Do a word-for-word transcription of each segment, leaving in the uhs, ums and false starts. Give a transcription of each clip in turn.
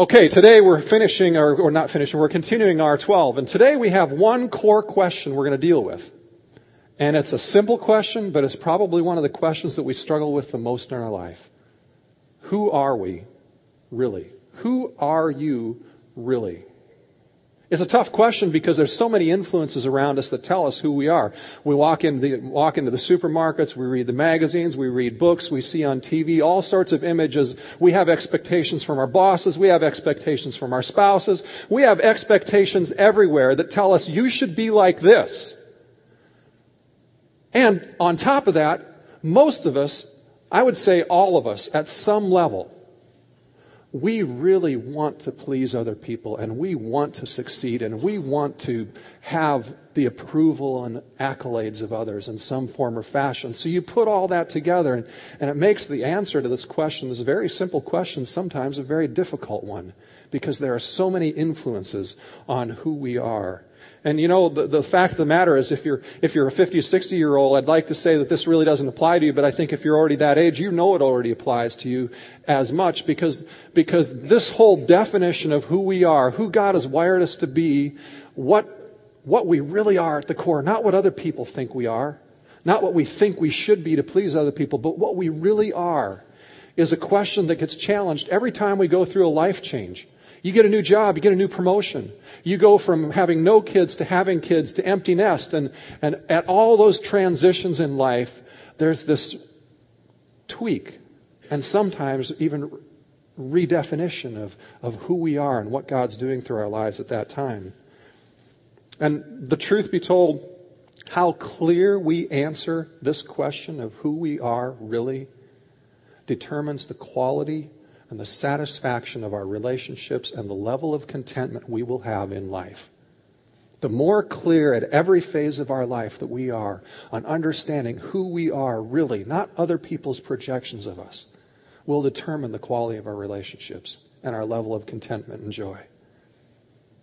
Okay, today we're finishing, or, or not finishing, we're continuing our twelve. And today we have one core question we're going to deal with. And it's a simple question, but it's probably one of the questions that we struggle with the most in our life. Who are we, really? Who are you, really? It's a tough question because there's so many influences around us that tell us who we are. We walk into the, walk into the supermarkets, we read the magazines, we read books, we see on T V all sorts of images. We have expectations from our bosses, we have expectations from our spouses, we have expectations everywhere that tell us you should be like this. And on top of that, most of us, I would say all of us at some level, we really want to please other people, and we want to succeed, and we want to have the approval and accolades of others in some form or fashion. So you put all that together, and, and it makes the answer to this question, this very simple question, sometimes a very difficult one, because there are so many influences on who we are. And you know, the, the fact of the matter is, if you're if you're a fifty, sixty-year-old, I'd like to say that this really doesn't apply to you, but I think if you're already that age, you know it already applies to you as much, because because this whole definition of who we are, who God has wired us to be, what what we really are at the core, not what other people think we are, not what we think we should be to please other people, but what we really are, is a question that gets challenged every time we go through a life change. You get a new job, you get a new promotion. You go from having no kids to having kids to empty nest. And, and at all those transitions in life, there's this tweak and sometimes even redefinition of, of who we are and what God's doing through our lives at that time. And the truth be told, how clear we answer this question of who we are really determines the quality and the satisfaction of our relationships and the level of contentment we will have in life. The more clear at every phase of our life that we are on understanding who we are really, not other people's projections of us, will determine the quality of our relationships and our level of contentment and joy.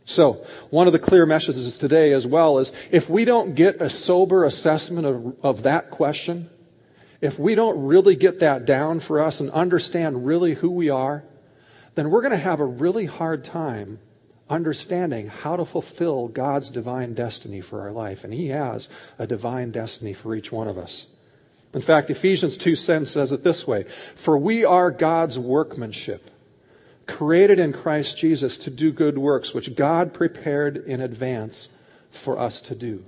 So, one of the clear messages today as well is, if we don't get a sober assessment of, of that question, if we don't really get that down for us and understand really who we are, then we're going to have a really hard time understanding how to fulfill God's divine destiny for our life. And He has a divine destiny for each one of us. In fact, Ephesians two ten says it this way, "For we are God's workmanship, created in Christ Jesus to do good works, which God prepared in advance for us to do."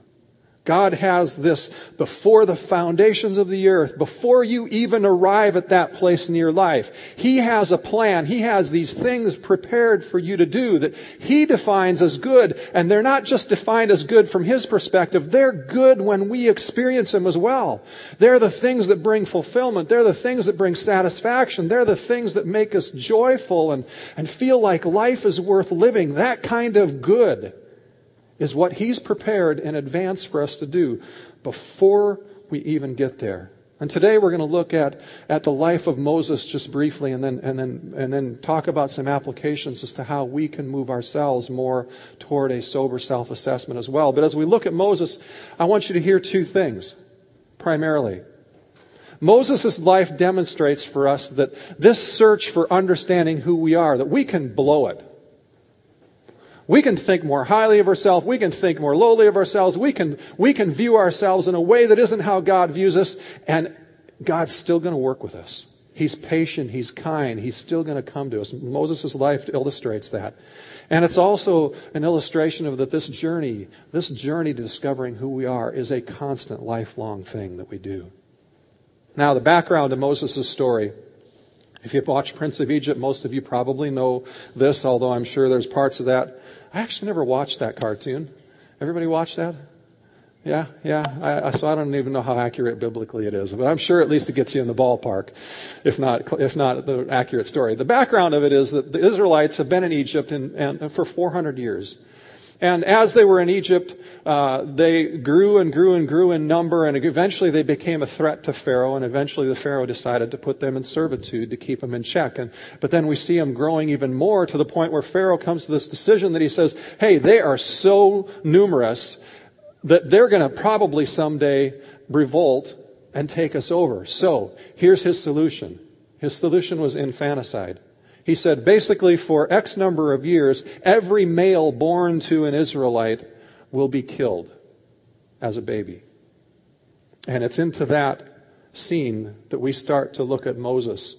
God has this before the foundations of the earth, before you even arrive at that place in your life. He has a plan. He has these things prepared for you to do that He defines as good. And they're not just defined as good from His perspective. They're good when we experience them as well. They're the things that bring fulfillment. They're the things that bring satisfaction. They're the things that make us joyful and, and feel like life is worth living. That kind of good is what He's prepared in advance for us to do before we even get there. And today we're going to look at, at the life of Moses just briefly and then, and then, and then talk about some applications as to how we can move ourselves more toward a sober self-assessment as well. But as we look at Moses, I want you to hear two things primarily. Moses' life demonstrates for us that this search for understanding who we are, that we can blow it. We can think more highly of ourselves. We can think more lowly of ourselves. We can, we can view ourselves in a way that isn't how God views us. And God's still going to work with us. He's patient. He's kind. He's still going to come to us. Moses' life illustrates that. And it's also an illustration of that this journey, this journey to discovering who we are is a constant lifelong thing that we do. Now, the background of Moses' story. If you've watched Prince of Egypt, most of you probably know this, although I'm sure there's parts of that. I actually never watched that cartoon. Everybody watched that? Yeah, yeah. I, so I don't even know how accurate biblically it is, but I'm sure at least it gets you in the ballpark, if not if not the accurate story. The background of it is that the Israelites have been in Egypt in, and for four hundred years. And as they were in Egypt, uh, they grew and grew and grew in number, and eventually they became a threat to Pharaoh, and eventually the Pharaoh decided to put them in servitude to keep them in check. And, but then we see them growing even more to the point where Pharaoh comes to this decision that he says, hey, they are so numerous that they're going to probably someday revolt and take us over. So here's his solution. His solution was infanticide. He said, basically, for X number of years, every male born to an Israelite will be killed as a baby. And it's into that scene that we start to look at Moses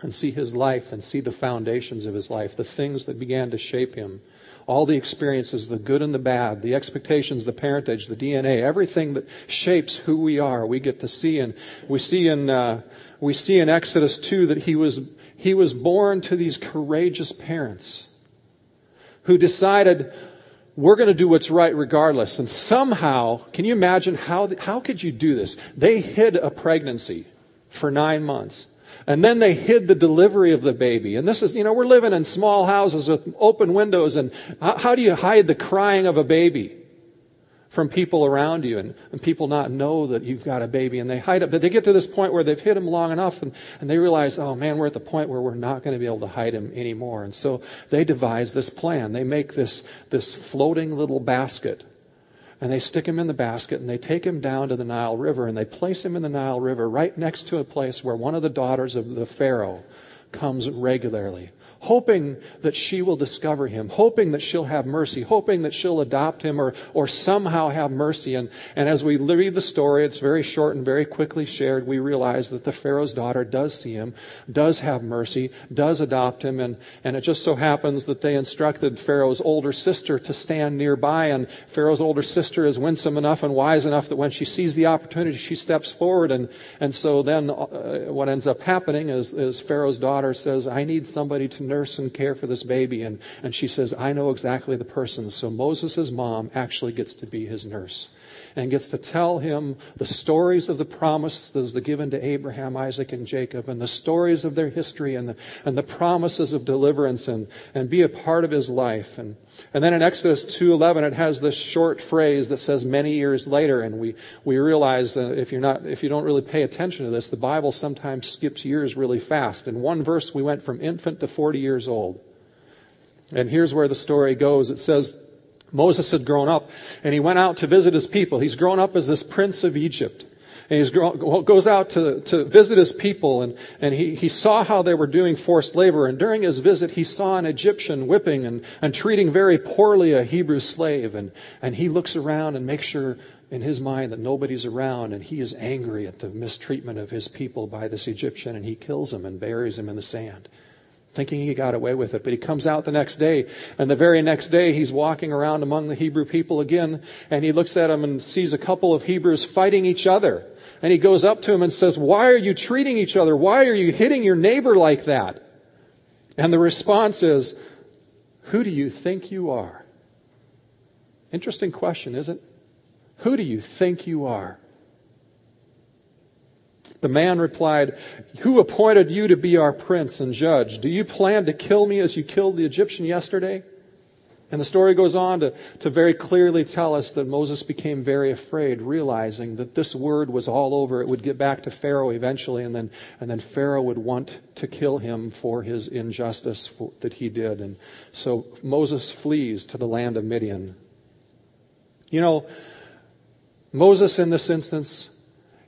and see his life and see the foundations of his life, the things that began to shape him, all the experiences, the good and the bad, the expectations, the parentage, the D N A, everything that shapes who we are. We get to see, and we see in uh, we see in Exodus two that he was he was born to these courageous parents who decided, we're going to do what's right regardless. And somehow, can you imagine how how could you do this? They hid a pregnancy for nine months. And then they hid the delivery of the baby. And this is, you know, we're living in small houses with open windows. And how, how do you hide the crying of a baby from people around you and, and people not know that you've got a baby? And they hide it. But they get to this point where they've hid him long enough. And, and they realize, oh, man, we're at the point where we're not going to be able to hide him anymore. And so they devise this plan. They make this, this floating little basket. And they stick him in the basket, and they take him down to the Nile River, and they place him in the Nile River right next to a place where one of the daughters of the Pharaoh comes regularly, hoping that she will discover him, hoping that she'll have mercy, hoping that she'll adopt him or or somehow have mercy. And, and as we read the story, it's very short and very quickly shared, we realize that the Pharaoh's daughter does see him, does have mercy, does adopt him. And, and it just so happens that they instructed Pharaoh's older sister to stand nearby. And Pharaoh's older sister is winsome enough and wise enough that when she sees the opportunity, she steps forward. And, and so then uh, what ends up happening is, is Pharaoh's daughter says, I need somebody to nurse and care for this baby. And, and she says, I know exactly the person. So Moses' mom actually gets to be his nurse and gets to tell him the stories of the promises that given to Abraham, Isaac, and Jacob, and the stories of their history, and the, and the promises of deliverance, and, and be a part of his life. And, and then in Exodus two eleven, it has this short phrase that says many years later. And we, we realize that if you're not, if you don't really pay attention to this, the Bible sometimes skips years really fast. In one verse, we went from infant to forty years old. And here's where the story goes. It says, Moses had grown up, and he went out to visit his people. He's grown up as this prince of Egypt. And he goes out to, to visit his people, and, and he, he saw how they were doing forced labor. And during his visit, he saw an Egyptian whipping and, and treating very poorly a Hebrew slave. And, and he looks around and makes sure in his mind that nobody's around, and he is angry at the mistreatment of his people by this Egyptian, and he kills him and buries him in the sand, thinking he got away with it. But he comes out the next day, and the very next day he's walking around among the Hebrew people again, and he looks at them and sees a couple of Hebrews fighting each other. And he goes up to him and says, why are you treating each other? Why are you hitting your neighbor like that? And the response is, who do you think you are? Interesting question, isn't it? Who do you think you are? The man replied, who appointed you to be our prince and judge? Do you plan to kill me as you killed the Egyptian yesterday? And the story goes on to, to very clearly tell us that Moses became very afraid, realizing that this word was all over. It would get back to Pharaoh eventually, and then and then Pharaoh would want to kill him for his injustice for, that he did. And so Moses flees to the land of Midian. You know, Moses in this instance,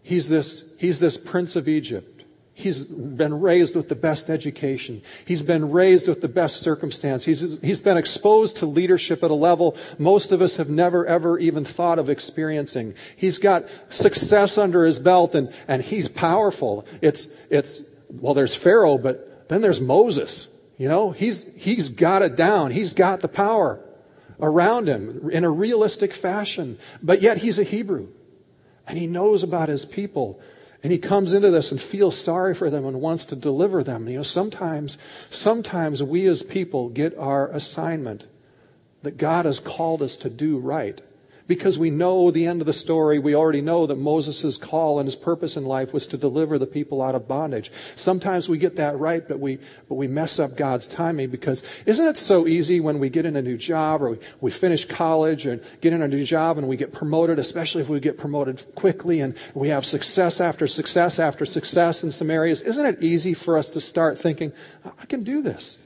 he's this he's this prince of Egypt. He's been raised with the best education. He's been raised with the best circumstance. He's he's been exposed to leadership at a level most of us have never ever even thought of experiencing. He's got success under his belt, and and he's powerful. It's it's well, there's Pharaoh, but then there's Moses. You know, he's he's got it down. He's got the power around him in a realistic fashion. But yet he's a Hebrew. And he knows about his people. And he comes into this and feels sorry for them and wants to deliver them. And, you know, sometimes, sometimes we as people get our assignment that God has called us to do right. Because we know the end of the story. We already know that Moses' call and his purpose in life was to deliver the people out of bondage. Sometimes we get that right, but we but we mess up God's timing, because isn't it so easy when we get in a new job, or we, we finish college and get in a new job and we get promoted, especially if we get promoted quickly and we have success after success after success in some areas. Isn't it easy for us to start thinking, I can do this?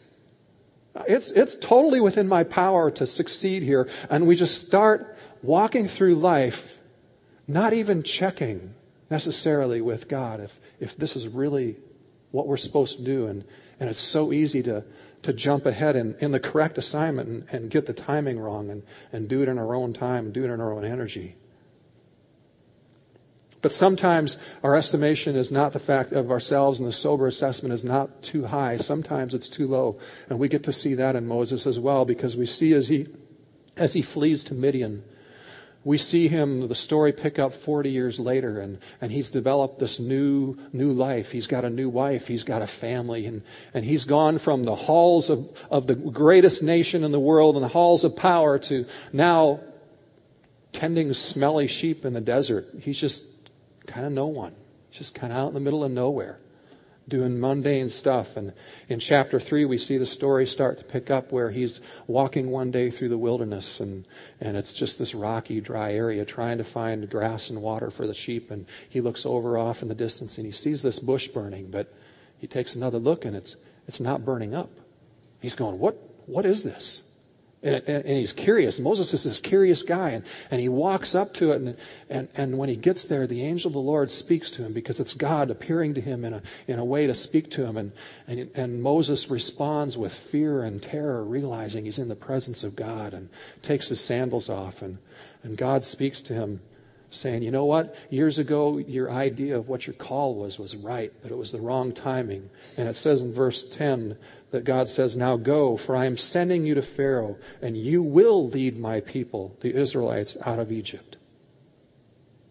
It's it's totally within my power to succeed here. And we just start walking through life, not even checking necessarily with God if, if this is really what we're supposed to do. And, and it's so easy to, to jump ahead in, in the correct assignment and, and get the timing wrong and, and do it in our own time and do it in our own energy. But sometimes our estimation is not the fact of ourselves, and the sober assessment is not too high. Sometimes it's too low. And we get to see that in Moses as well, because we see as he as he flees to Midian, we see him, the story pick up forty years later, and, and he's developed this new new life. He's got a new wife. He's got a family. And, and he's gone from the halls of, of the greatest nation in the world and the halls of power to now tending smelly sheep in the desert. He's just kind of no one, just kind of out in the middle of nowhere, doing mundane stuff. And in chapter three, we see the story start to pick up where he's walking one day through the wilderness, and, and it's just this rocky, dry area, trying to find grass and water for the sheep. And he looks over off in the distance, and he sees this bush burning, but he takes another look, and it's it's not burning up. He's going, what what is this? And, and, and he's curious. Moses is this curious guy, and, and he walks up to it, and, and and when he gets there, the angel of the Lord speaks to him, because it's God appearing to him in a in a way to speak to him, and and, and Moses responds with fear and terror, realizing he's in the presence of God, and takes his sandals off, and, and God speaks to him, saying, you know what? Years ago, your idea of what your call was was right, but it was the wrong timing. And it says in verse ten that God says, now go, for I am sending you to Pharaoh, and you will lead my people, the Israelites, out of Egypt.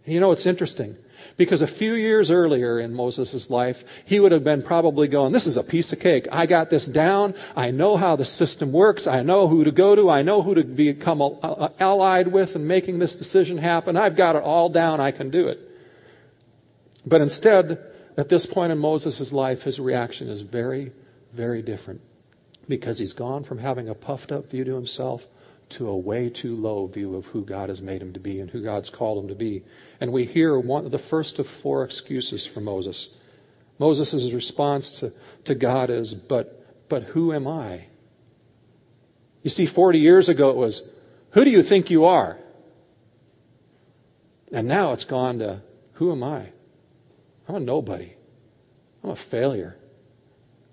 And you know, it's interesting, because a few years earlier in Moses' life, he would have been probably going, this is a piece of cake. I got this down. I know how the system works. I know who to go to. I know who to become allied with in making this decision happen. I've got it all down. I can do it. But instead, at this point in Moses' life, his reaction is very, very different, because he's gone from having a puffed up view to himself to a way too low view of who God has made him to be and who God's called him to be. And we hear one of the first of four excuses for Moses. Moses' response to, to God is, but, but who am I? You see, forty years ago it was, who do you think you are? And now it's gone to, who am I? I'm a nobody. I'm a failure.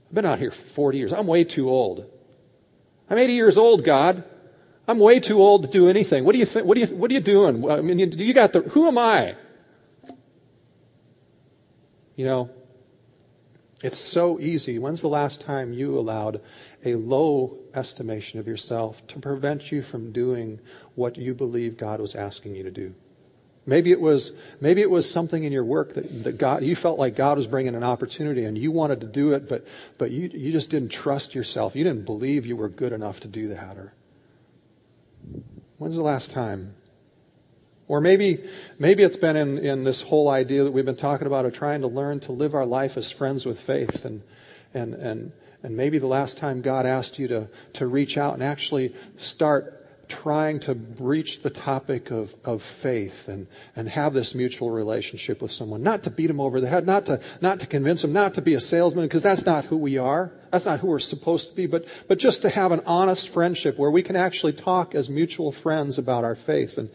I've been out here forty years. I'm way too old. I'm eighty years old, God. I'm way too old to do anything. What do you think? What do you? What are you doing? I mean, you, you got the. Who am I? You know, it's so easy. When's the last time you allowed a low estimation of yourself to prevent you from doing what you believe God was asking you to do? Maybe it was. Maybe it was something in your work that, that God. You felt like God was bringing an opportunity, and you wanted to do it, but but you you just didn't trust yourself. You didn't believe you were good enough to do that, or. When's the last time? Or maybe maybe it's been in, in this whole idea that we've been talking about of trying to learn to live our life as friends with faith. And and and, and maybe the last time God asked you to, to reach out and actually start trying to breach the topic of, of faith and, and have this mutual relationship with someone. Not to beat them over the head, not to not to convince them, not to be a salesman, because that's not who we are. That's not who we're supposed to be, but but just to have an honest friendship where we can actually talk as mutual friends about our faith. And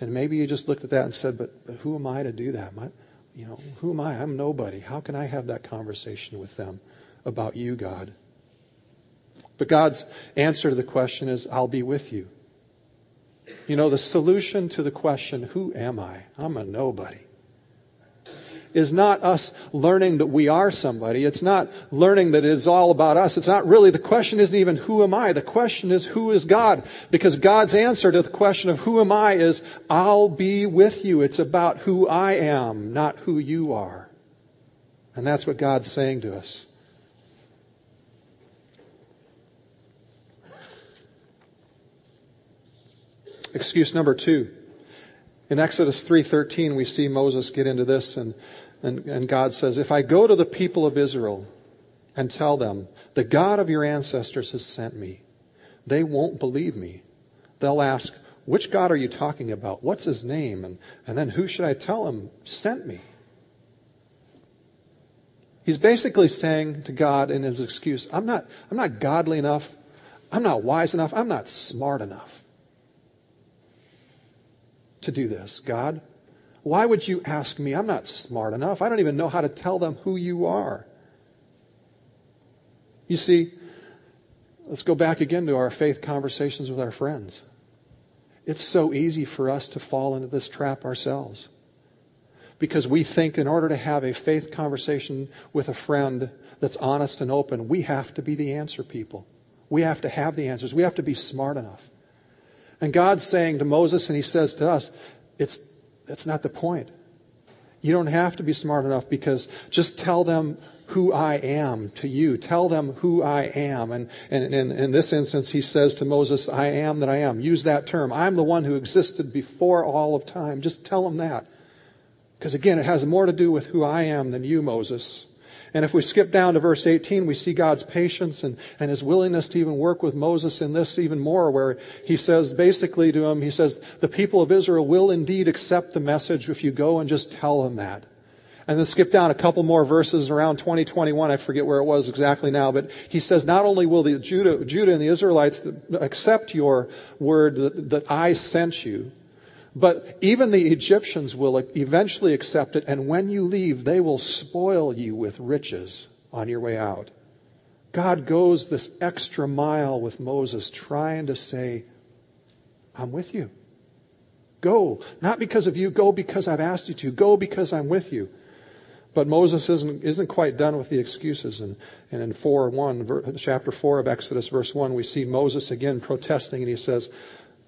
and maybe you just looked at that and said, but, but who am I to do that? My, you know, who am I? I'm nobody. How can I have that conversation with them about you, God? But God's answer to the question is, I'll be with you. You know, the solution to the question, who am I? I'm a nobody, is not us learning that we are somebody. It's not learning that it's all about us. It's not really, the question isn't even who am I? The question is, who is God? Because God's answer to the question of who am I is, I'll be with you. It's about who I am, not who you are. And that's what God's saying to us. Excuse number two. In Exodus three thirteen, we see Moses get into this, and, and, and God says, if I go to the people of Israel and tell them, the God of your ancestors has sent me, they won't believe me. They'll ask, which God are you talking about? What's his name? And, and then who should I tell him sent me? He's basically saying to God in his excuse, I'm not, I'm not godly enough. I'm not wise enough. I'm not smart enough to do this, God. Why would you ask me? I'm not smart enough. I don't even know how to tell them who you are. You see, let's go back again to our faith conversations with our friends. It's so easy for us to fall into this trap ourselves, because we think in order to have a faith conversation with a friend that's honest and open, we have to be the answer people. We have to have the answers. We have to be smart enough. And God's saying to Moses, and he says to us, it's that's not the point. You don't have to be smart enough, because just tell them who I am to you. Tell them who I am. And and in this instance, he says to Moses, I am that I am. Use that term. I'm the one who existed before all of time. Just tell them that. Because again, it has more to do with who I am than you, Moses. And if we skip down to verse eighteen, we see God's patience and, and his willingness to even work with Moses in this even more, where he says basically to him, he says, the people of Israel will indeed accept the message if you go and just tell them that. And then skip down a couple more verses around twenty, twenty-one, I forget where it was exactly now, but he says, not only will the Judah, Judah and the Israelites accept your word that, that I sent you, but even the Egyptians will eventually accept it, and when you leave, they will spoil you with riches on your way out. God goes this extra mile with Moses, trying to say, I'm with you. Go. Not because of you. Go because I've asked you to. Go because I'm with you. But Moses isn't, isn't quite done with the excuses. And, and in four one, chapter four of Exodus, verse one, we see Moses again protesting, and he says,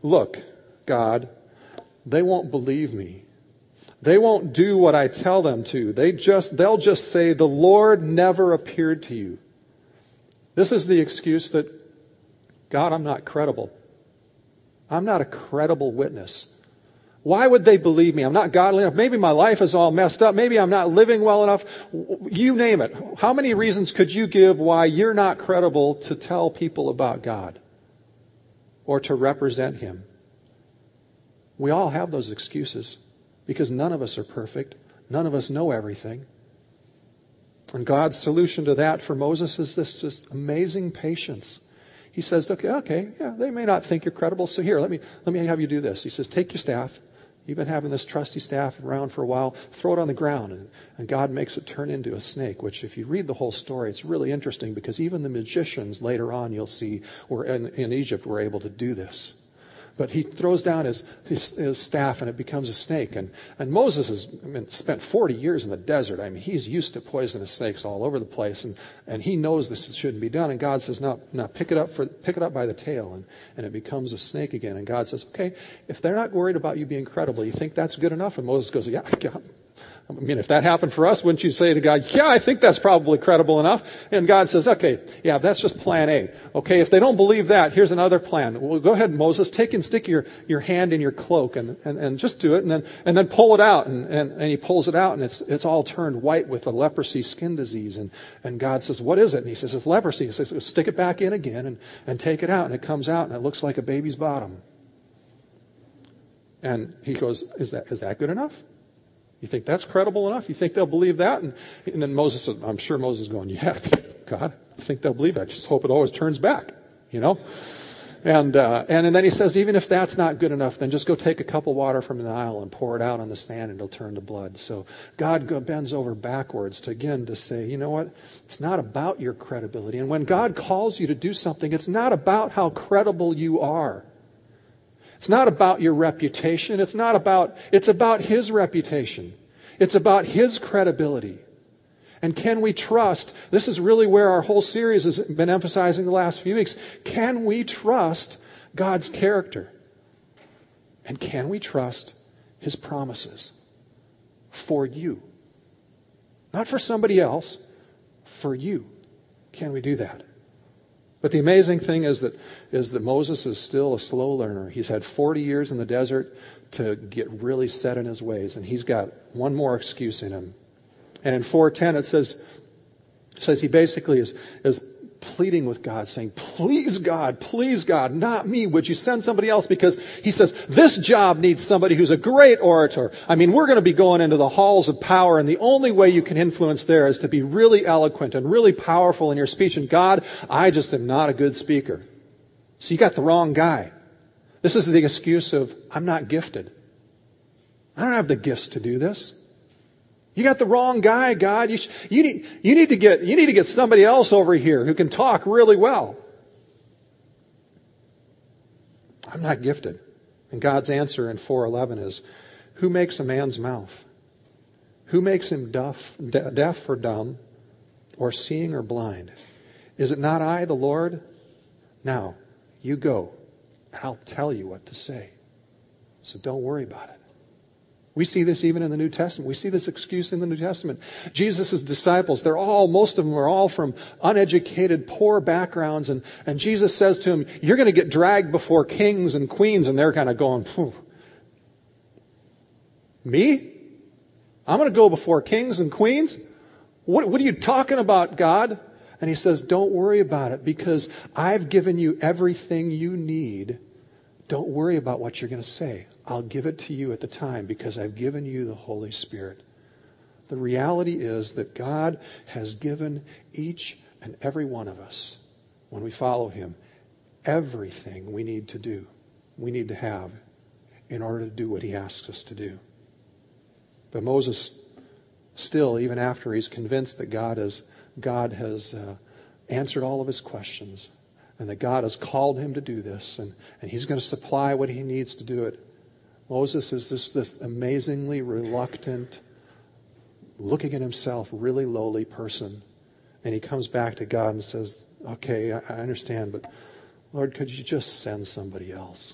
look, God, they won't believe me. They won't do what I tell them to. They just, they'll just say, the Lord never appeared to you. This is the excuse that, God, I'm not credible. I'm not a credible witness. Why would they believe me? I'm not godly enough. Maybe my life is all messed up. Maybe I'm not living well enough. You name it. How many reasons could you give why you're not credible to tell people about God or to represent him? We all have those excuses, because none of us are perfect. None of us know everything. And God's solution to that for Moses is this, this amazing patience. He says, okay, okay, yeah, they may not think you're credible, so here, let me let me have you do this. He says, take your staff. You've been having this trusty staff around for a while. Throw it on the ground, and, and God makes it turn into a snake, which if you read the whole story, it's really interesting, because even the magicians later on, you'll see, were in, in Egypt, were able to do this. But he throws down his, his, his staff, and it becomes a snake. And, and Moses has I mean, spent forty years in the desert. I mean, he's used to poisonous snakes all over the place. And, and he knows this shouldn't be done. And God says, no, no, pick it up for, pick it up by the tail. And, and it becomes a snake again. And God says, okay, if they're not worried about you being credible, you think that's good enough? And Moses goes, yeah, yeah. I mean, if that happened for us, wouldn't you say to God, yeah, I think that's probably credible enough? And God says, okay, yeah, that's just plan A. Okay, if they don't believe that, here's another plan. Well, go ahead, Moses, take and stick your, your hand in your cloak and, and, and just do it, and then and then pull it out. And, and, and he pulls it out, and it's it's all turned white with the leprosy skin disease. And, and God says, what is it? And he says, it's leprosy. He says, stick it back in again and, and take it out. And it comes out, and it looks like a baby's bottom. And he goes, is that is that good enough? You think that's credible enough? You think they'll believe that? And, and then Moses, said, I'm sure Moses is going, yeah, God, I think they'll believe that. I just hope it always turns back, you know? And, uh, and, and then he says, even if that's not good enough, then just go take a cup of water from the Nile and pour it out on the sand, and it'll turn to blood. So God go, bends over backwards to, again, to say, you know what? It's not about your credibility. And when God calls you to do something, it's not about how credible you are. It's not about your reputation. It's not about, it's about his reputation. It's about his credibility. And can we trust, this is really where our whole series has been emphasizing the last few weeks, can we trust God's character? And can we trust his promises for you? Not for somebody else, for you. Can we do that? But the amazing thing is that is that Moses is still a slow learner. He's had forty years in the desert to get really set in his ways, and he's got one more excuse in him. And in four ten it says says he basically is is pleading with God, saying, please God, please God, not me. Would you send somebody else? Because he says, this job needs somebody who's a great orator. I mean, we're going to be going into the halls of power, and the only way you can influence there is to be really eloquent and really powerful in your speech. And God, I just am not a good speaker. So you got the wrong guy. This is the excuse of, I'm not gifted. I don't have the gifts to do this. You got the wrong guy, God. You, sh- you need, you need to get, you need to get somebody else over here who can talk really well. I'm not gifted. And God's answer in four eleven is, who makes a man's mouth? Who makes him deaf, deaf or dumb, or seeing or blind? Is it not I, the Lord? Now, you go, and I'll tell you what to say. So don't worry about it. We see this even in the New Testament. We see this excuse in the New Testament. Jesus' disciples, they're all, most of them are all from uneducated, poor backgrounds. And, and Jesus says to them, you're going to get dragged before kings and queens. And they're kind of going, phew. Me? I'm going to go before kings and queens? What, what are you talking about, God? And he says, don't worry about it, because I've given you everything you need. Don't worry about what you're going to say. I'll give it to you at the time, because I've given you the Holy Spirit. The reality is that God has given each and every one of us, when we follow him, everything we need to do, we need to have in order to do what he asks us to do. But Moses still, even after he's convinced that God has, God has uh, answered all of his questions, and that God has called him to do this, and, and he's going to supply what he needs to do it, Moses is this, this amazingly reluctant, looking at himself, really lowly person. And he comes back to God and says, okay, I, I understand, but Lord, could you just send somebody else?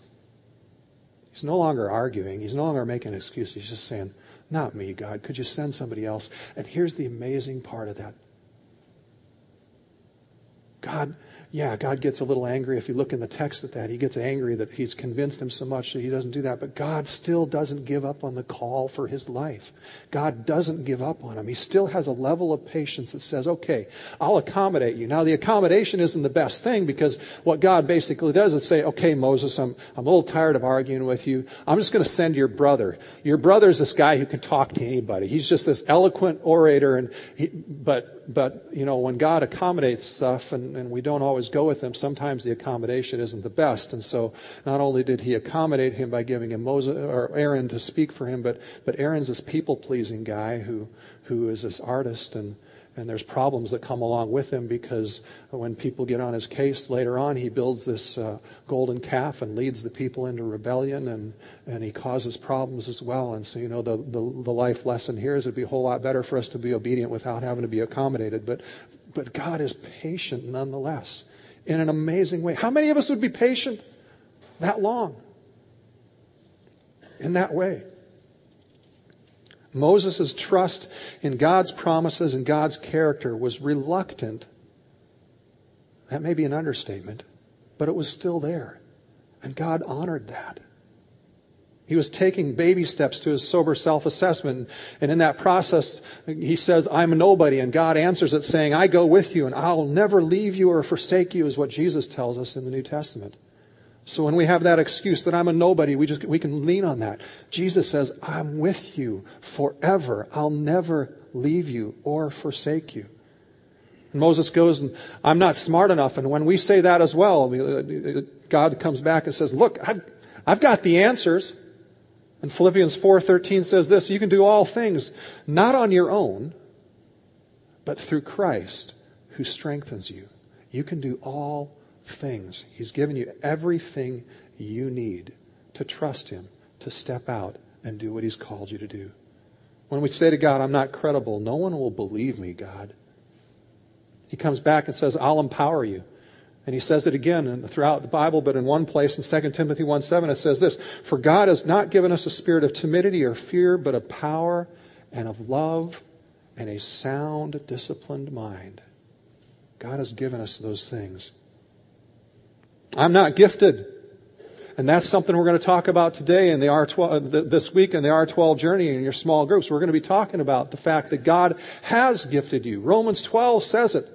He's no longer arguing. He's no longer making an excuse. He's just saying, not me, God. Could you send somebody else? And here's the amazing part of that. God... Yeah, God gets a little angry. If you look in the text at that, he gets angry that he's convinced him so much that he doesn't do that. But God still doesn't give up on the call for his life. God doesn't give up on him. He still has a level of patience that says, okay, I'll accommodate you. Now, the accommodation isn't the best thing, because what God basically does is say, okay, Moses, I'm, I'm a little tired of arguing with you. I'm just going to send your brother. Your brother's this guy who can talk to anybody. He's just this eloquent orator. And he, but But, you know, when God accommodates stuff and, and we don't always go with him, sometimes the accommodation isn't the best. And so not only did he accommodate him by giving him Moses or Aaron to speak for him, but, but Aaron's this people-pleasing guy who, who is this artist, and, and there's problems that come along with him, because when people get on his case later on, he builds this uh, golden calf and leads the people into rebellion, and, and he causes problems as well. And so, you know, the, the, the life lesson here is it'd be a whole lot better for us to be obedient without having to be accommodated. But, but God is patient nonetheless in an amazing way. How many of us would be patient that long in that way? Moses' trust in God's promises and God's character was reluctant. That may be an understatement, but it was still there. And God honored that. He was taking baby steps to his sober self-assessment. And in that process, he says, I'm nobody. And God answers it saying, I go with you, and I'll never leave you or forsake you, is what Jesus tells us in the New Testament. So when we have that excuse that I'm a nobody, we just we can lean on that. Jesus says, I'm with you forever. I'll never leave you or forsake you. And Moses goes, and I'm not smart enough. And when we say that as well, God comes back and says, look, I've, I've got the answers. And Philippians four thirteen says this, you can do all things, not on your own, but through Christ who strengthens you. You can do all things. He's given you everything you need to trust him, to step out and do what he's called you to do. When we say to God, I'm not credible, no one will believe me, God. He comes back and says, I'll empower you. And he says it again throughout the Bible, but in one place in Second Timothy one seven, it says this, for God has not given us a spirit of timidity or fear, but of power and of love and a sound, disciplined mind. God has given us those things. I'm not gifted. And that's something we're going to talk about today in the R twelve, this week in the R twelve journey in your small groups. We're going to be talking about the fact that God has gifted you. Romans twelve says it.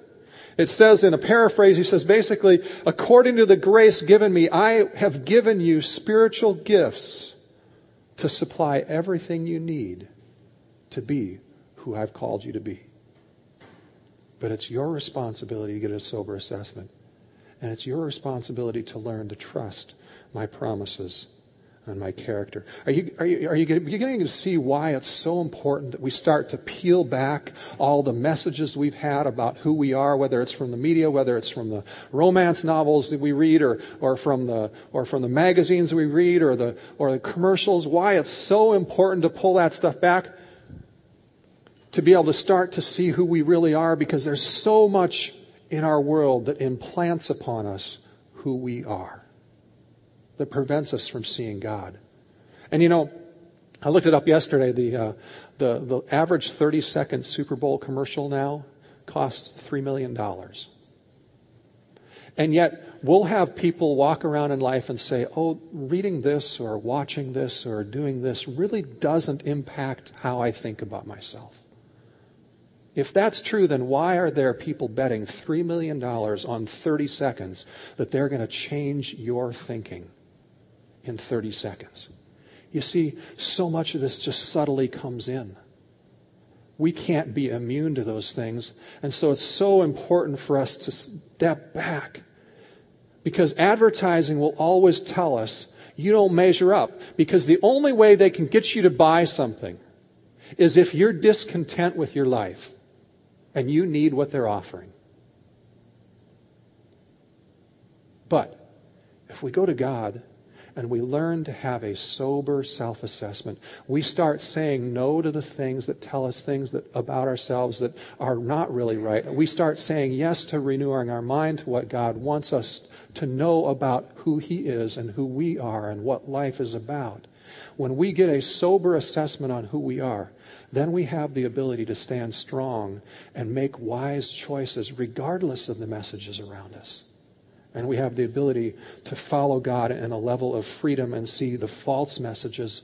It says in a paraphrase, he says, basically, according to the grace given me, I have given you spiritual gifts to supply everything you need to be who I've called you to be. But it's your responsibility to get a sober assessment. And it's your responsibility to learn to trust my promises. and my character. Are you are you, are you beginning to see why it's so important that we start to peel back all the messages we've had about who we are, whether it's from the media, whether it's from the romance novels that we read, or, or from the or from the magazines we read, or the or the commercials? Why it's so important to pull that stuff back, to be able to start to see who we really are, because there's so much in our world that implants upon us who we are, that prevents us from seeing God. And you know, I looked it up yesterday. The uh, the the average thirty second Super Bowl commercial now costs three million dollars. And yet, we'll have people walk around in life and say, "Oh, reading this or watching this or doing this really doesn't impact how I think about myself." If that's true, then why are there people betting three million dollars on thirty seconds that they're going to change your thinking in thirty seconds? You see, so much of this just subtly comes in. We can't be immune to those things. And so it's so important for us to step back, because advertising will always tell us you don't measure up, because the only way they can get you to buy something is if you're discontent with your life and you need what they're offering. But if we go to God and we learn to have a sober self-assessment, we start saying no to the things that tell us things that, about ourselves that are not really right. We start saying yes to renewing our mind to what God wants us to know about who He is and who we are and what life is about. When we get a sober assessment on who we are, then we have the ability to stand strong and make wise choices regardless of the messages around us. And we have the ability to follow God in a level of freedom and see the false messages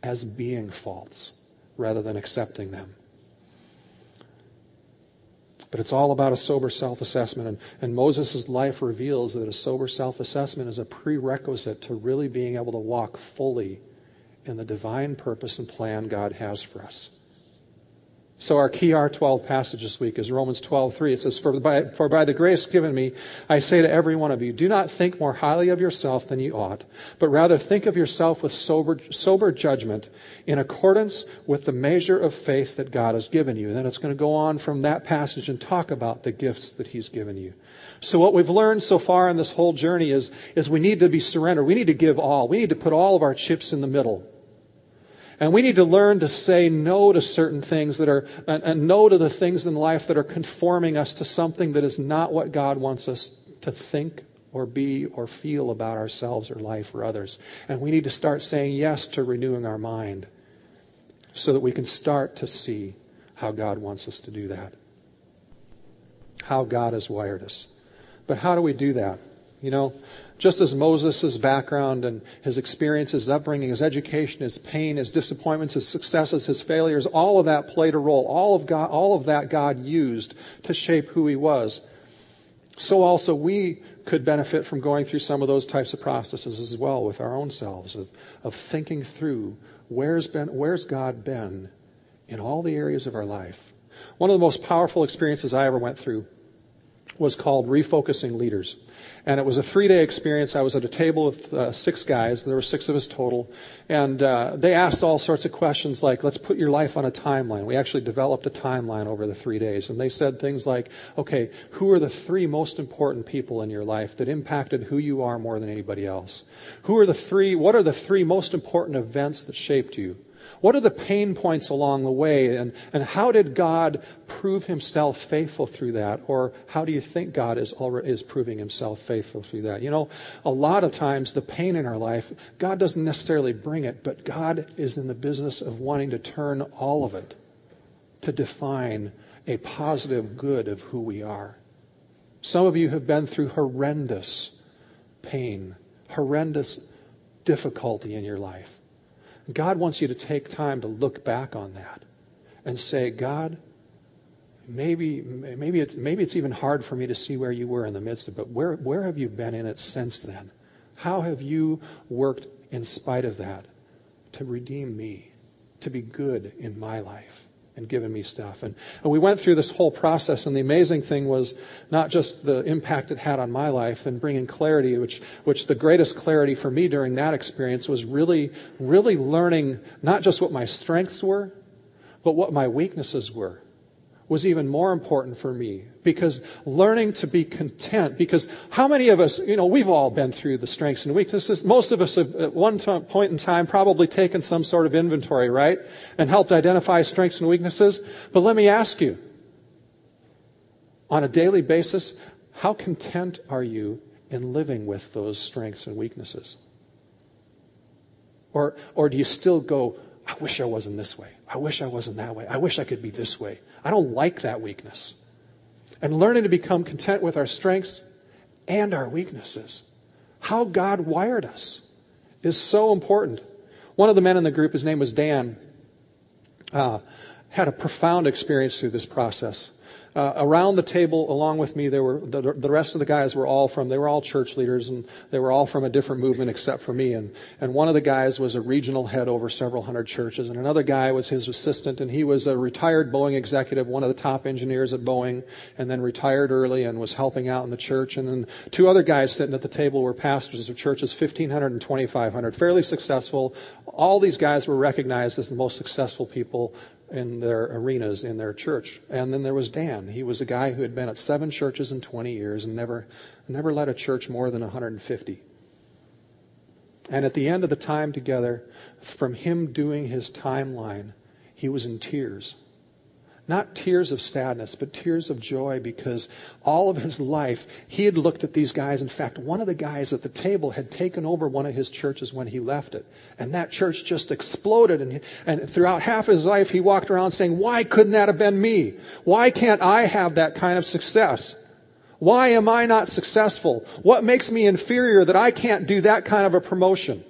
as being false rather than accepting them. But it's all about a sober self-assessment. And, and Moses' life reveals that a sober self-assessment is a prerequisite to really being able to walk fully in the divine purpose and plan God has for us. So our key R twelve passage this week is Romans twelve three. It says, for by, for by the grace given me, I say to every one of you, do not think more highly of yourself than you ought, but rather think of yourself with sober, sober judgment in accordance with the measure of faith that God has given you. And then it's going to go on from that passage and talk about the gifts that He's given you. So what we've learned so far in this whole journey is, is we need to be surrendered. We need to give all. We need to put all of our chips in the middle. And we need to learn to say no to certain things that are, and, and no to the things in life that are conforming us to something that is not what God wants us to think or be or feel about ourselves or life or others. And we need to start saying yes to renewing our mind so that we can start to see how God wants us to do that, how God has wired us. But how do we do that? You know, just as Moses' background and his experiences, his upbringing, his education, his pain, his disappointments, his successes, his failures, all of that played a role. All of God, all of that God used to shape who He was. So also we could benefit from going through some of those types of processes as well with our own selves, of, of thinking through where's been, where's God been in all the areas of our life. One of the most powerful experiences I ever went through was called Refocusing Leaders. And it was a three-day experience. I was at a table with uh, six guys. There were six of us total. And uh, they asked all sorts of questions like, let's put your life on a timeline. We actually developed a timeline over the three days. And they said things like, okay, who are the three most important people in your life that impacted who you are more than anybody else? Who are the three, what are the three most important events that shaped you? What are the pain points along the way, and, and how did God prove Himself faithful through that? Or how do you think God is already, is proving Himself faithful through that? You know, a lot of times the pain in our life, God doesn't necessarily bring it, but God is in the business of wanting to turn all of it to define a positive good of who we are. Some of you have been through horrendous pain, horrendous difficulty in your life. God wants you to take time to look back on that and say, God, maybe maybe it's maybe it's even hard for me to see where you were in the midst of it, but where where have you been in it since then? How have you worked in spite of that to redeem me, to be good in my life and given me stuff. And, and we went through this whole process, and the amazing thing was not just the impact it had on my life and bringing clarity, which, which the greatest clarity for me during that experience was really, really learning not just what my strengths were, but what my weaknesses were. Was even more important for me, because learning to be content, because how many of us, you know, we've all been through the strengths and weaknesses. Most of us have at one t- point in time probably taken some sort of inventory, right? And helped identify strengths and weaknesses. But let me ask you, on a daily basis, how content are you in living with those strengths and weaknesses? Or, or do you still go, I wish I wasn't this way. I wish I wasn't that way. I wish I could be this way. I don't like that weakness. And learning to become content with our strengths and our weaknesses, how God wired us, is so important. One of the men in the group, his name was Dan, uh, had a profound experience through this process. Uh, around the table, along with me, there were the, the rest of the guys were all from, they were all church leaders, and they were all from a different movement except for me. And, and one of the guys was a regional head over several hundred churches, and another guy was his assistant, and he was a retired Boeing executive, one of the top engineers at Boeing, and then retired early and was helping out in the church. And then two other guys sitting at the table were pastors of churches, fifteen hundred and twenty-five hundred, fairly successful. All these guys were recognized as the most successful people in their arenas, in their church. And then there was Dan. He was a guy who had been at seven churches in twenty years and never never led a church more than one hundred fifty. And at the end of the time together, from him doing his timeline, he was in tears. Not tears of sadness, but tears of joy, because all of his life, he had looked at these guys. In fact, one of the guys at the table had taken over one of his churches when he left it. And that church just exploded. And, and throughout half his life, he walked around saying, why couldn't that have been me? Why can't I have that kind of success? Why am I not successful? What makes me inferior that I can't do that kind of a promotion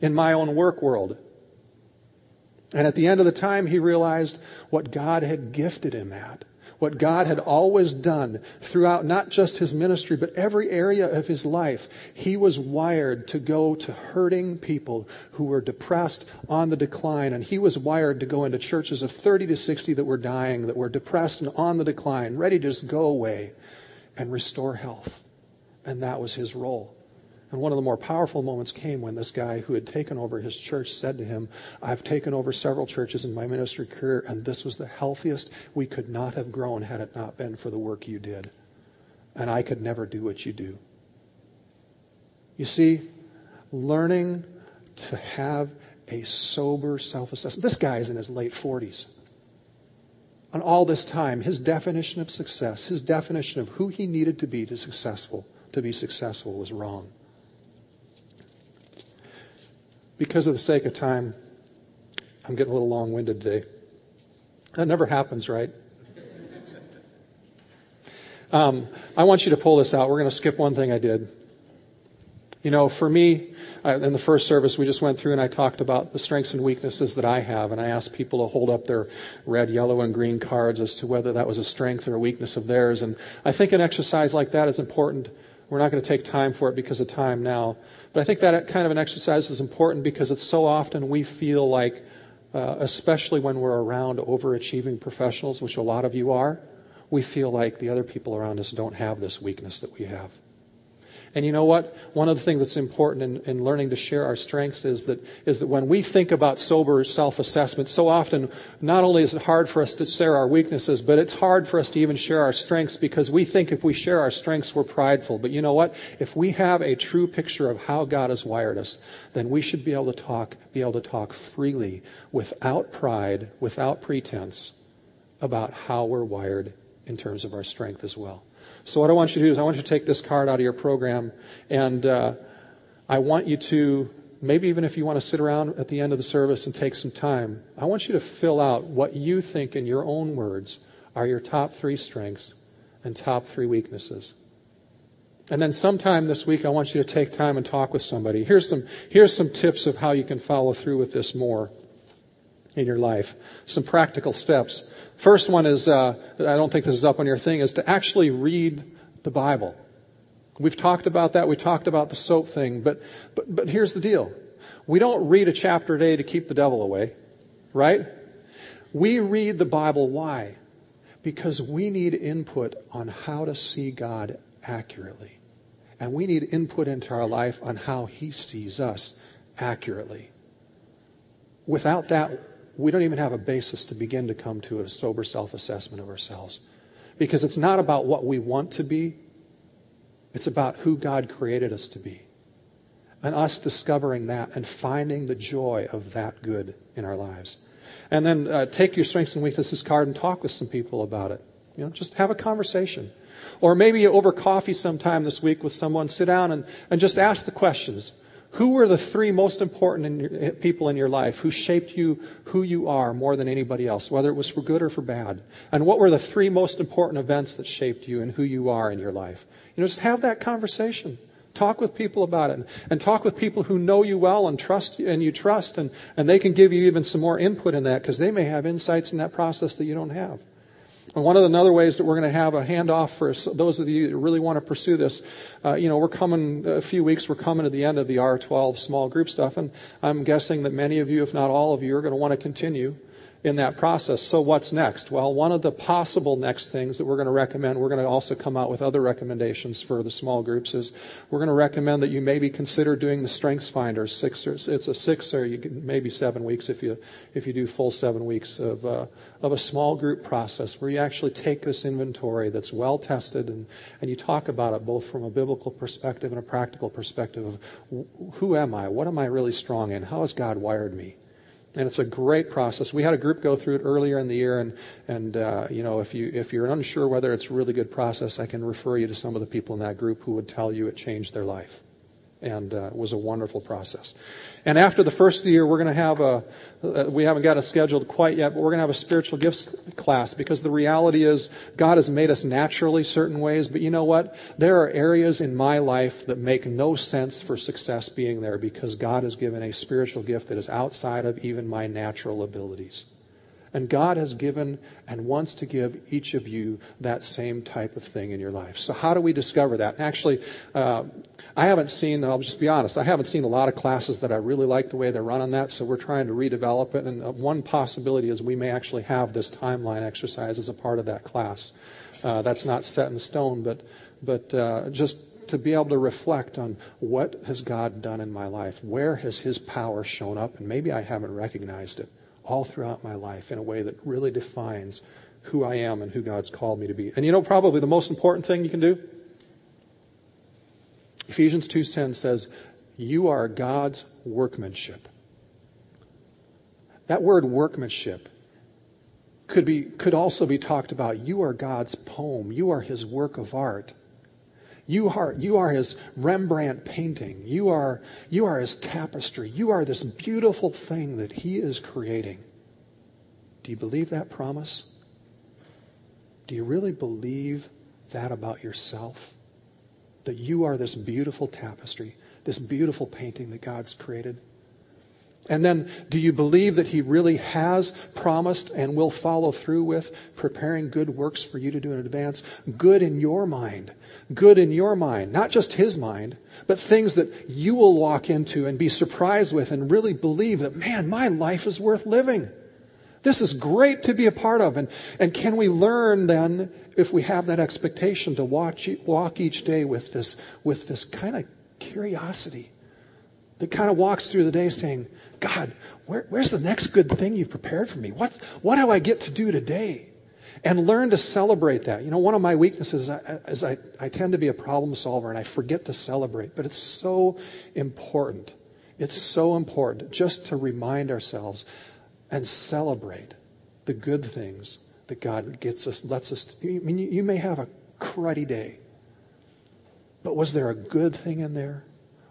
in my own work world? And at the end of the time, he realized what God had gifted him at, what God had always done throughout not just his ministry, but every area of his life. He was wired to go to hurting people who were depressed, on the decline. And he was wired to go into churches of thirty to sixty that were dying, that were depressed and on the decline, ready to just go away, and restore health. And that was his role. And one of the more powerful moments came when this guy who had taken over his church said to him, I've taken over several churches in my ministry career, and this was the healthiest we could not have grown had it not been for the work you did. And I could never do what you do. You see, learning to have a sober self-assessment. This guy is in his late forties. And all this time, his definition of success, his definition of who he needed to be to successful, to be successful was wrong. Because of the sake of time, I'm getting a little long-winded today. That never happens, right? um, I want you to pull this out. We're going to skip one thing I did. You know, for me, I, in the first service, we just went through and I talked about the strengths and weaknesses that I have. And I asked people to hold up their red, yellow, and green cards as to whether that was a strength or a weakness of theirs. And I think an exercise like that is important. We're not going to take time for it because of time now. But I think that kind of an exercise is important because it's so often we feel like, uh, especially when we're around overachieving professionals, which a lot of you are, we feel like the other people around us don't have this weakness that we have. And you know what? One of the things that's important in, in learning to share our strengths is that is that when we think about sober self-assessment, so often not only is it hard for us to share our weaknesses, but it's hard for us to even share our strengths because we think if we share our strengths, we're prideful. But you know what? If we have a true picture of how God has wired us, then we should be able to talk, be able to talk freely, without pride, without pretense, about how we're wired in terms of our strength as well. So what I want you to do is I want you to take this card out of your program, and uh, I want you to, maybe even if you want to sit around at the end of the service and take some time, I want you to fill out what you think in your own words are your top three strengths and top three weaknesses. And then sometime this week, I want you to take time and talk with somebody. Here's some, here's some tips of how you can follow through with this more in your life. Some practical steps. First one is, uh, I don't think this is up on your thing, is to actually read the Bible. We've talked about that. We talked about the soap thing. But, but, but here's the deal. We don't read a chapter a day to keep the devil away, right? We read the Bible. Why? Because we need input on how to see God accurately. And we need input into our life on how He sees us accurately. Without that, we don't even have a basis to begin to come to a sober self-assessment of ourselves. Because it's not about what we want to be. It's about who God created us to be. And us discovering that and finding the joy of that good in our lives. And then uh, take your strengths and weaknesses card and talk with some people about it. You know, just have a conversation. Or maybe over coffee sometime this week with someone, sit down and, and just ask the questions. Who were the three most important in your, people in your life who shaped you, who you are more than anybody else, whether it was for good or for bad? And what were the three most important events that shaped you and who you are in your life? You know, just have that conversation. Talk with people about it, and talk with people who know you well and trust you, and you trust, and, and they can give you even some more input in that because they may have insights in that process that you don't have. And one of the other ways that we're going to have a handoff for those of you that really want to pursue this, uh, you know, we're coming a few weeks, we're coming to the end of the R twelve small group stuff, and I'm guessing that many of you, if not all of you, are going to want to continue in that process. So what's next? Well, one of the possible next things that we're going to recommend, we're going to also come out with other recommendations for the small groups, is we're going to recommend that you maybe consider doing the StrengthsFinder. Six or, it's a six or you can, maybe seven weeks if you if you do full seven weeks of uh, of a small group process where you actually take this inventory that's well tested and, and you talk about it both from a biblical perspective and a practical perspective of who am I? What am I really strong in? How has God wired me? And it's a great process. We had a group go through it earlier in the year, and and uh, you know, if you if you're unsure whether it's a really good process, I can refer you to some of the people in that group who would tell you it changed their life, and uh, it was a wonderful process. And after the first of the year, we're going to have a uh, we haven't got it scheduled quite yet, but we're going to have a spiritual gifts class because the reality is God has made us naturally certain ways, but you know what? There are areas in my life that make no sense for success being there because God has given a spiritual gift that is outside of even my natural abilities. And God has given and wants to give each of you that same type of thing in your life. So how do we discover that? Actually, uh, I haven't seen, I'll just be honest, I haven't seen a lot of classes that I really like the way they're run on that, so we're trying to redevelop it. And one possibility is we may actually have this timeline exercise as a part of that class. Uh, that's not set in stone, but but uh, just to be able to reflect on what has God done in my life? Where has His power shown up? And maybe I haven't recognized it all throughout my life in a way that really defines who I am and who God's called me to be. And you know, probably the most important thing you can do? Ephesians two ten says, you are God's workmanship. That word workmanship could be could also be talked about. You are God's poem. You are His work of art. You are, you are His Rembrandt painting. You are, you are His tapestry. You are this beautiful thing that He is creating. Do you believe that promise? Do you really believe that about yourself? That you are this beautiful tapestry, this beautiful painting that God's created? And then, do you believe that He really has promised and will follow through with preparing good works for you to do in advance? Good in your mind. Good in your mind. Not just His mind, but things that you will walk into and be surprised with and really believe that, man, my life is worth living. This is great to be a part of. And, and can we learn then, if we have that expectation, to watch, walk each day with this, with this kind of curiosity that kind of walks through the day saying, God, where, where's the next good thing you've prepared for me? What's, what do I get to do today? And learn to celebrate that. You know, one of my weaknesses is I, I tend to be a problem solver and I forget to celebrate. But it's so important. It's so important just to remind ourselves and celebrate the good things that God gets us, lets us. I mean, you may have a cruddy day, but was there a good thing in there?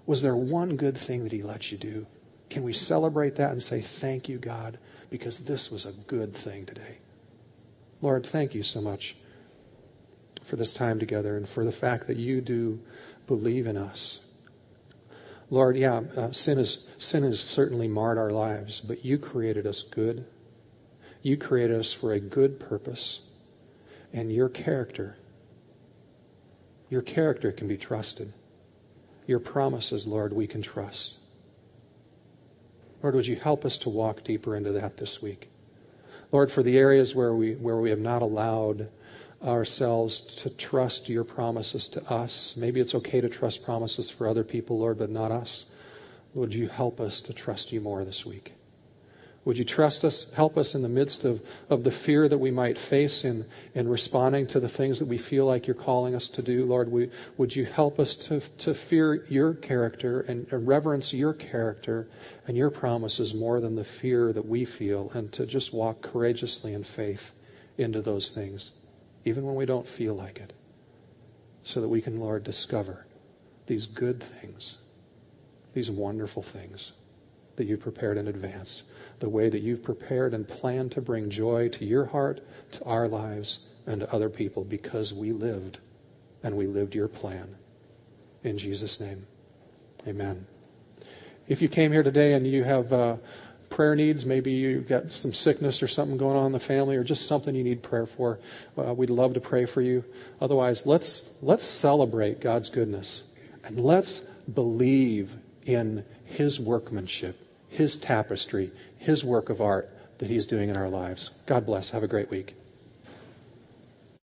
Was there one good thing that He let you do? Can we celebrate that and say, thank you, God, because this was a good thing today? Lord, thank you so much for this time together and for the fact that you do believe in us. Lord, yeah, uh, sin is, sin has certainly marred our lives, but you created us good. You created us for a good purpose, and your character, your character can be trusted. Your promises, Lord, we can trust. Lord, would you help us to walk deeper into that this week? Lord, for the areas where we where we have not allowed ourselves to trust your promises to us. Maybe it's okay to trust promises for other people, Lord, but not us. Would you help us to trust you more this week? Would you trust us, help us in the midst of, of the fear that we might face in, in responding to the things that we feel like you're calling us to do, Lord? We, would you help us to, to fear your character and, and reverence your character and your promises more than the fear that we feel, and to just walk courageously in faith into those things, even when we don't feel like it, so that we can, Lord, discover these good things, these wonderful things that you prepared in advance, the way that you've prepared and planned to bring joy to your heart, to our lives, and to other people, because we lived, and we lived your plan. In Jesus' name, amen. If you came here today and you have uh, prayer needs, maybe you've got some sickness or something going on in the family, or just something you need prayer for, uh, we'd love to pray for you. Otherwise, let's let's celebrate God's goodness, and let's believe in his workmanship, his tapestry, his work of art that he's doing in our lives. God bless. Have a great week.